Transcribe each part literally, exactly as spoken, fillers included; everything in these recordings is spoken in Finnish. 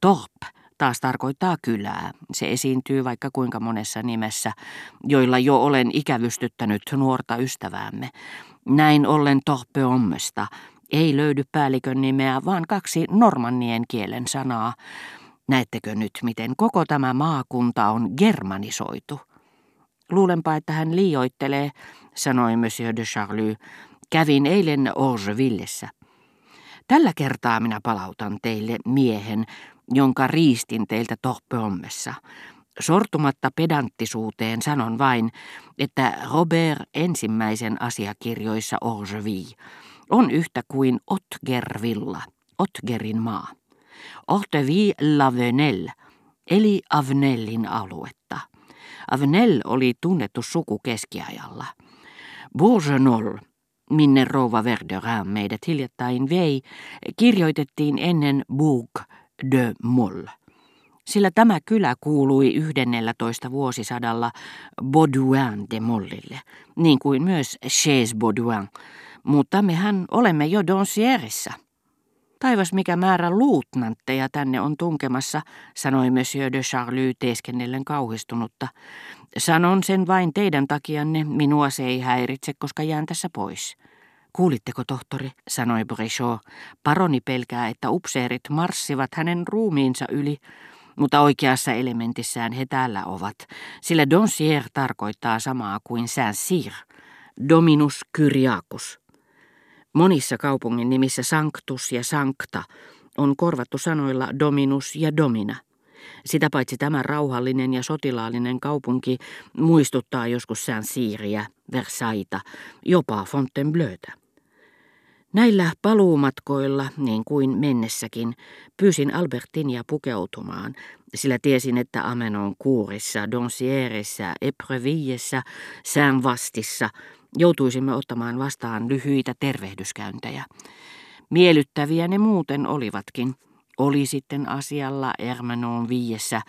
Torp taas tarkoittaa kylää. Se esiintyy vaikka kuinka monessa nimessä, joilla jo olen ikävystyttänyt nuorta ystäväämme. Näin ollen Torpeommesta ei löydy päällikön nimeä, vaan kaksi normannien kielen sanaa. Näettekö nyt, miten koko tämä maakunta on germanisoitu? Luulenpa, että hän liioittelee, sanoi Monsieur de Charly. Kävin eilen Orgevillessä. Tällä kertaa minä palautan teille miehen, jonka riistin teiltä Torpeommessa. Sortumatta pedanttisuuteen sanon vain, että Robert ensimmäisen asiakirjoissa Orgeville on yhtä kuin Otgervilla, Otgerin maa. Orgeville lavenel, eli Avnellin aluetta. Avnell oli tunnettu suku keskiajalla. Bourgenol, minne rouva Verderin meidät hiljattain vei, kirjoitettiin ennen Bourgenol de Molle, sillä tämä kylä kuului yhdennellätoista vuosisadalla Baudouin de Mollille, niin kuin myös Chez Baudouin, mutta mehän olemme jo Doncièresissa. Taivas mikä määrä luutnantteja tänne on tunkemassa, sanoi Monsieur de Charly teeskennellen kauhistunutta. Sanon sen vain teidän takianne, minua se ei häiritse, koska jään tässä pois. Kuulitteko, tohtori, sanoi Brichaud. Paroni pelkää, että upseerit marssivat hänen ruumiinsa yli, mutta oikeassa elementissään he täällä ovat, sillä Doncières tarkoittaa samaa kuin Saint-Cyr, Dominus Curiacus. Monissa kaupungin nimissä sanctus ja sancta on korvattu sanoilla dominus ja domina. Sitä paitsi tämä rauhallinen ja sotilaallinen kaupunki muistuttaa joskus Saint-Cyriä, Versailles'ta, jopa Fontainebleauta. Näillä paluumatkoilla, niin kuin mennessäkin, pyysin Albertinia pukeutumaan, sillä tiesin, että Amenoncourtissa, Doncièresissa, Éprevillessä, Saint-Vastissa joutuisimme ottamaan vastaan lyhyitä tervehdyskäyntejä. Miellyttäviä ne muuten olivatkin. Oli sitten asialla Hermenonvillessä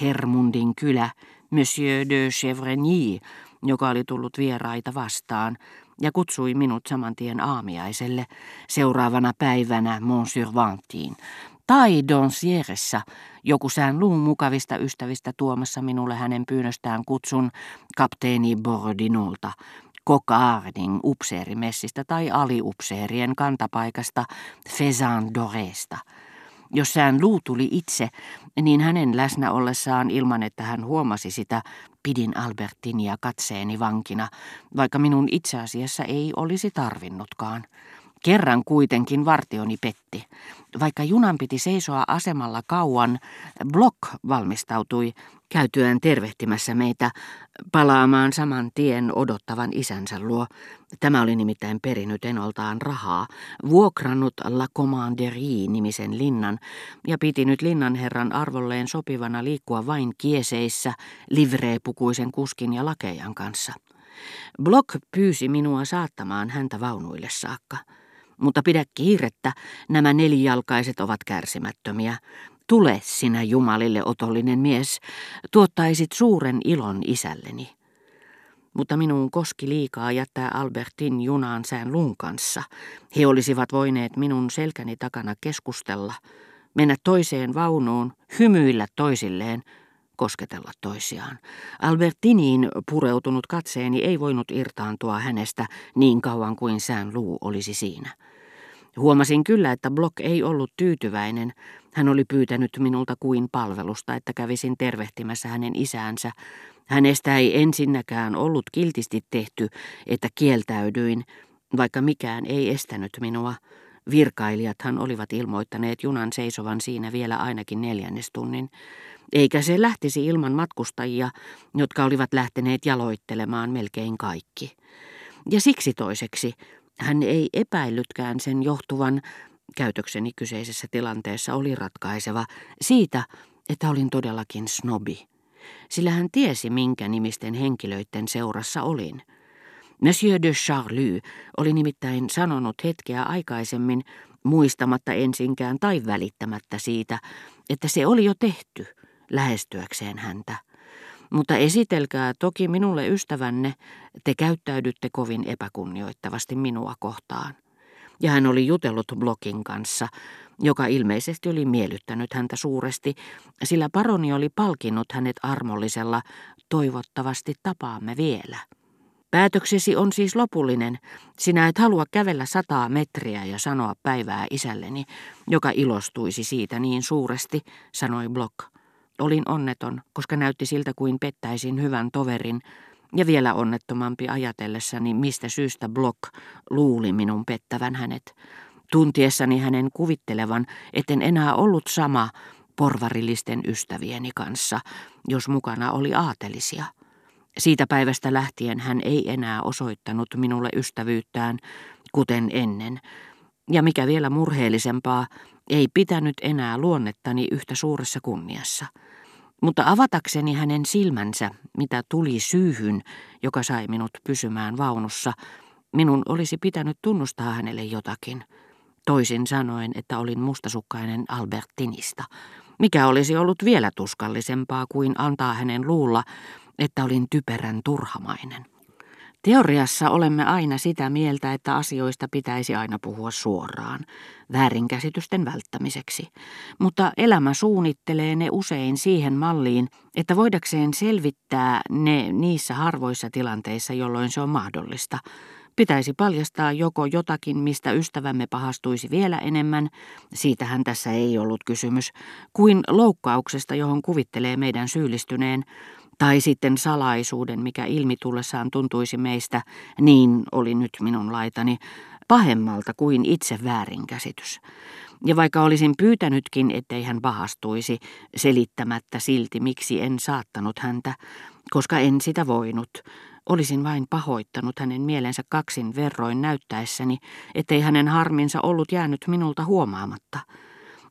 Hermundin kylä, Monsieur de Chevregny, joka oli tullut vieraita vastaan ja kutsui minut saman tien aamiaiselle seuraavana päivänä Montsurvantiin. Tai Doncièressa joku Saint-Loup'n mukavista ystävistä tuomassa minulle hänen pyynnöstään kutsun kapteeni Bourdinolta, Kokardin upseerimessistä tai aliupseerien kantapaikasta Fesandoresta. Jos Saint-Loup tuli itse, niin hänen läsnä ollessaan ilman, että hän huomasi sitä, pidin Albertinia katseeni vankina, vaikka minun itse asiassa ei olisi tarvinnutkaan. Kerran kuitenkin vartioni petti. Vaikka junan piti seisoa asemalla kauan, Bloch valmistautui käytyään tervehtimässä meitä palaamaan saman tien odottavan isänsä luo. Tämä oli nimittäin perinyt enoltaan rahaa, vuokrannut La Commanderie-nimisen linnan ja piti nyt linnanherran arvolleen sopivana liikkua vain kieseissä livreepukuisen kuskin ja lakejan kanssa. Bloch pyysi minua saattamaan häntä vaunuille saakka. Mutta pidä kiirettä, nämä nelijalkaiset ovat kärsimättömiä. Tule sinä jumalille, otollinen mies, tuottaisit suuren ilon isälleni. Mutta minuun koski liikaa jättää Albertin junaan Saint-Loup'n kanssa. He olisivat voineet minun selkäni takana keskustella, mennä toiseen vaunuun, hymyillä toisilleen, kosketella toisiaan. Albertiniin pureutunut katseeni ei voinut irtaantua hänestä niin kauan kuin Saint-Loup olisi siinä. Huomasin kyllä, että Bloch ei ollut tyytyväinen. Hän oli pyytänyt minulta kuin palvelusta, että kävisin tervehtimässä hänen isäänsä. Hänestä ei ensinnäkään ollut kiltisti tehty, että kieltäydyin, vaikka mikään ei estänyt minua. Virkailijathan olivat ilmoittaneet junan seisovan siinä vielä ainakin neljännestunnin. Eikä se lähtisi ilman matkustajia, jotka olivat lähteneet jaloittelemaan melkein kaikki. Ja siksi toiseksi hän ei epäillytkään sen johtuvan, käytökseni kyseisessä tilanteessa oli ratkaiseva, siitä, että olin todellakin snobi. Sillä hän tiesi, minkä nimisten henkilöiden seurassa olin. Monsieur de Charlus oli nimittäin sanonut hetkeä aikaisemmin, muistamatta ensinkään tai välittämättä siitä, että se oli jo tehty lähestyäkseen häntä. Mutta esitelkää toki minulle ystävänne, te käyttäydytte kovin epäkunnioittavasti minua kohtaan. Ja hän oli jutellut Blochin kanssa, joka ilmeisesti oli miellyttänyt häntä suuresti, sillä paroni oli palkinnut hänet armollisella toivottavasti tapaamme vielä. Päätöksesi on siis lopullinen. Sinä et halua kävellä sataa metriä ja sanoa päivää isälleni, joka ilostuisi siitä niin suuresti, sanoi Bloch. Olin onneton, koska näytti siltä kuin pettäisin hyvän toverin, ja vielä onnettomampi ajatellessani, mistä syystä Bloch luuli minun pettävän hänet. Tuntiessani hänen kuvittelevan, etten enää ollut sama porvarillisten ystävieni kanssa, jos mukana oli aatelisia. Siitä päivästä lähtien hän ei enää osoittanut minulle ystävyyttään, kuten ennen, ja mikä vielä murheellisempaa, ei pitänyt enää luonnettani yhtä suuressa kunniassa. Mutta avatakseni hänen silmänsä, mitä tuli syyhyn, joka sai minut pysymään vaunussa, minun olisi pitänyt tunnustaa hänelle jotakin. Toisin sanoen, että olin mustasukkainen Albertinista, mikä olisi ollut vielä tuskallisempaa kuin antaa hänen luulla, että olin typerän turhamainen. Teoriassa olemme aina sitä mieltä, että asioista pitäisi aina puhua suoraan, väärinkäsitysten välttämiseksi. Mutta elämä suunnittelee ne usein siihen malliin, että voidakseen selvittää ne niissä harvoissa tilanteissa, jolloin se on mahdollista. Pitäisi paljastaa joko jotakin, mistä ystävämme pahastuisi vielä enemmän, siitähän tässä ei ollut kysymys, kuin loukkauksesta, johon kuvittelee meidän syyllistyneen, tai sitten salaisuuden, mikä ilmi tullessaan tuntuisi meistä, niin oli nyt minun laitani, pahemmalta kuin itse väärinkäsitys. Ja vaikka olisin pyytänytkin, ettei hän pahastuisi, selittämättä silti, miksi en saattanut häntä, koska en sitä voinut, olisin vain pahoittanut hänen mielensä kaksin verroin näyttäessäni, ettei hänen harminsa ollut jäänyt minulta huomaamatta.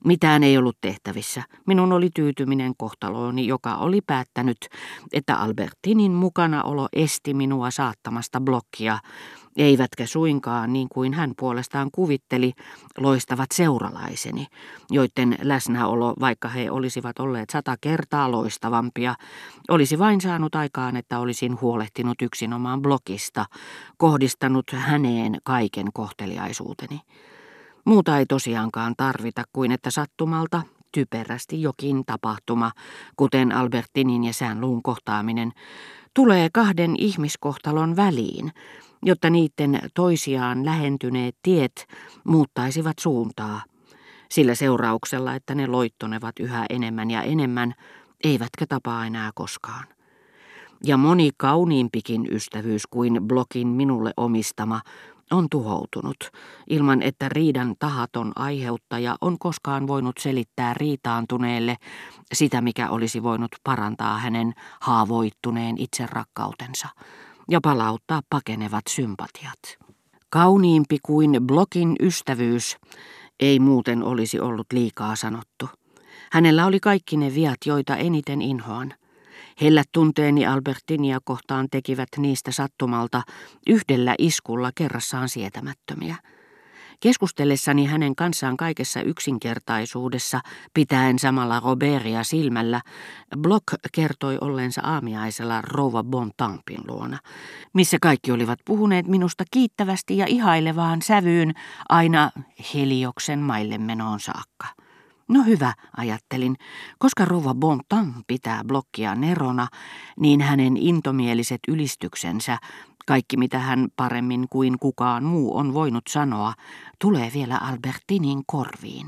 Mitään ei ollut tehtävissä. Minun oli tyytyminen kohtalooni, joka oli päättänyt, että Albertinin mukanaolo esti minua saattamasta Blochia, eivätkä suinkaan, niin kuin hän puolestaan kuvitteli, loistavat seuralaiseni, joiden läsnäolo, vaikka he olisivat olleet sata kertaa loistavampia, olisi vain saanut aikaan, että olisin huolehtinut yksinomaan Blochista, kohdistanut häneen kaiken kohteliaisuuteni. Muuta ei tosiaankaan tarvita kuin, että sattumalta typerästi jokin tapahtuma, kuten Albertinin ja Saint-Loup'n kohtaaminen, tulee kahden ihmiskohtalon väliin, jotta niiden toisiaan lähentyneet tiet muuttaisivat suuntaa, sillä seurauksella, että ne loittonevat yhä enemmän ja enemmän, eivätkä tapaa enää koskaan. Ja moni kauniimpikin ystävyys kuin Blochin minulle omistama on tuhoutunut, ilman että riidan tahaton aiheuttaja on koskaan voinut selittää riitaantuneelle sitä, mikä olisi voinut parantaa hänen haavoittuneen itserakkautensa ja palauttaa pakenevat sympatiat. Kauniimpi kuin Blochin ystävyys ei muuten olisi ollut liikaa sanottu. Hänellä oli kaikki ne viat, joita eniten inhoan. Hellät tunteeni Albertinia kohtaan tekivät niistä sattumalta yhdellä iskulla kerrassaan sietämättömiä. Keskustellessani hänen kanssaan kaikessa yksinkertaisuudessa, pitäen samalla Robertia silmällä, Bloch kertoi olleensa aamiaisella rouva Bontampin luona, missä kaikki olivat puhuneet minusta kiittävästi ja ihailevaan sävyyn aina Helioksen maille menoon saakka. No hyvä, ajattelin, koska rouva Bontamp pitää Blochia nerona, niin hänen intomieliset ylistyksensä, kaikki mitä hän paremmin kuin kukaan muu on voinut sanoa, tulee vielä Albertinin korviin.